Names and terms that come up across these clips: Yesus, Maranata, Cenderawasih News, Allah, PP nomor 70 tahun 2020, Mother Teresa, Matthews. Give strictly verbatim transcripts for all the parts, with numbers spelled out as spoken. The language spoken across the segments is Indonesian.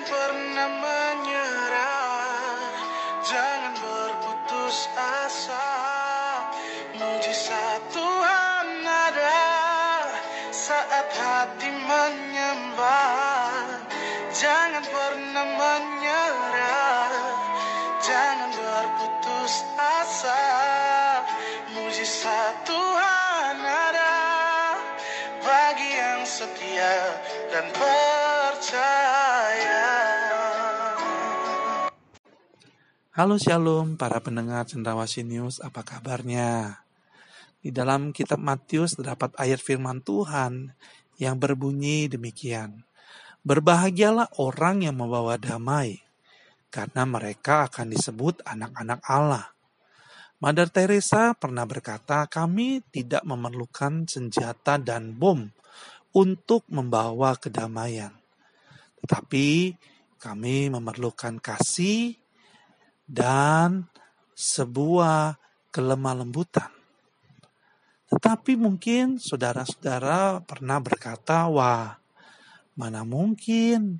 Jangan pernah menyerah, jangan berputus asa. Mujizat Tuhan ada saat hati menyembah. Jangan pernah menyerah, jangan berputus asa. Mujizat Tuhan ada bagi yang setia dan percaya. Halo Shalom para pendengar Cenderawasih News, apa kabarnya? Di dalam kitab Matthews terdapat ayat firman Tuhan yang berbunyi demikian. Berbahagialah orang yang membawa damai, karena mereka akan disebut anak-anak Allah. Mother Teresa pernah berkata, kami tidak memerlukan senjata dan bom untuk membawa kedamaian. Tetapi kami memerlukan kasih dan sebuah kelemah lembutan. Tetapi mungkin saudara-saudara pernah berkata, wah, mana mungkin,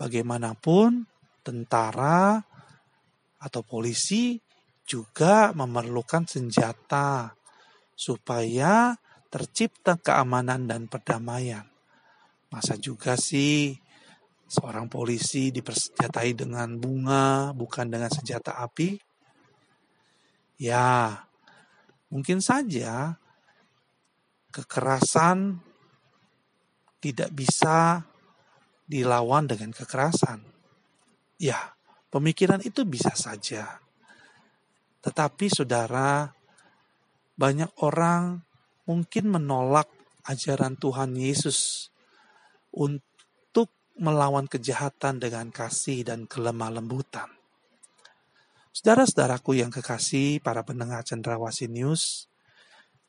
bagaimanapun tentara atau polisi juga memerlukan senjata supaya tercipta keamanan dan perdamaian. Masa juga sih seorang polisi dipersenjatai dengan bunga bukan dengan senjata api? Ya, mungkin saja kekerasan tidak bisa dilawan dengan kekerasan. Ya, pemikiran itu bisa saja. Tetapi saudara, banyak orang mungkin menolak ajaran Tuhan Yesus untuk melawan kejahatan dengan kasih dan kelemah lembutan. Saudara-saudaraku yang kekasih, para pendengar Cenderawasih News,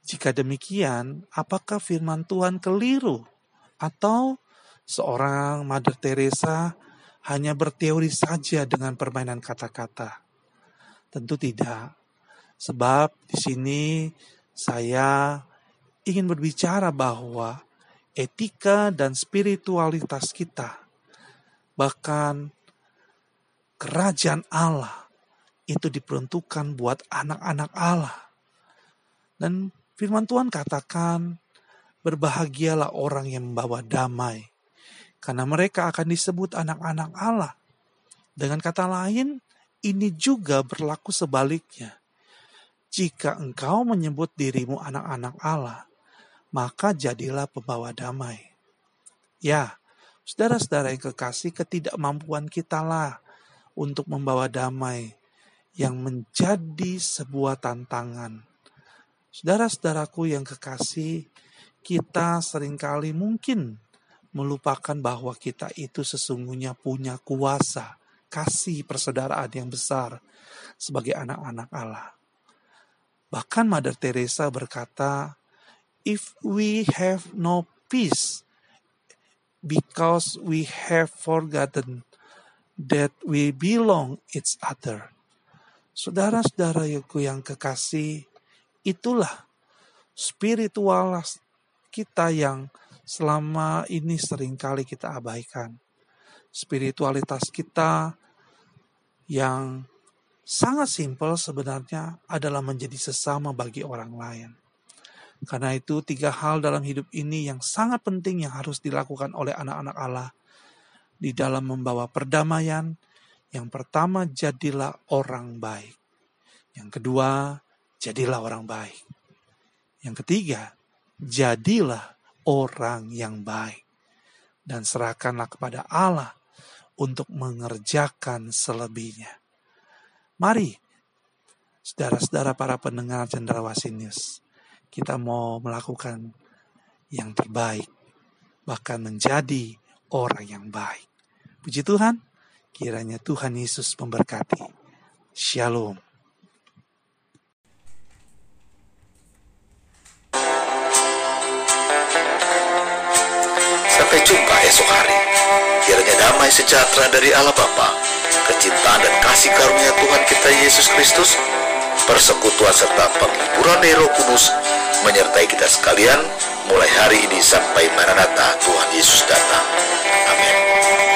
jika demikian, apakah firman Tuhan keliru? Atau seorang Mother Teresa hanya berteori saja dengan permainan kata-kata? Tentu tidak, sebab di sini saya ingin berbicara bahwa etika dan spiritualitas kita, bahkan kerajaan Allah itu diperuntukkan buat anak-anak Allah. Dan firman Tuhan katakan, berbahagialah orang yang membawa damai, karena mereka akan disebut anak-anak Allah. Dengan kata lain, ini juga berlaku sebaliknya. Jika engkau menyebut dirimu anak-anak Allah, maka jadilah pembawa damai. Ya, saudara-saudara yang kekasih, ketidakmampuan kitalah untuk membawa damai yang menjadi sebuah tantangan. Saudara-saudaraku yang kekasih, kita seringkali mungkin melupakan bahwa kita itu sesungguhnya punya kuasa, kasih persaudaraan yang besar sebagai anak-anak Allah. Bahkan Mother Teresa berkata, if we have no peace because we have forgotten that we belong each other. Saudara-saudaraku yang kekasih, itulah spiritual kita yang selama ini seringkali kita abaikan. Spiritualitas kita yang sangat simpel sebenarnya adalah menjadi sesama bagi orang lain. Karena itu tiga hal dalam hidup ini yang sangat penting yang harus dilakukan oleh anak-anak Allah di dalam membawa perdamaian. Yang pertama, jadilah orang baik. Yang kedua, jadilah orang baik. Yang ketiga, jadilah orang yang baik. Dan serahkanlah kepada Allah untuk mengerjakan selebihnya. Mari, saudara-saudara para pendengar Cenderawasih News, kita mau melakukan yang terbaik, bahkan menjadi orang yang baik. Puji Tuhan, kiranya Tuhan Yesus memberkati. Shalom. Sampai jumpa esok hari. Kiranya damai sejahtera dari Allah Bapa, kecintaan dan kasih karunia Tuhan kita Yesus Kristus, persekutuan serta penghiburan dari Roh Kudus menyertai kita sekalian mulai hari ini sampai Maranata Tuhan Yesus datang. Amin.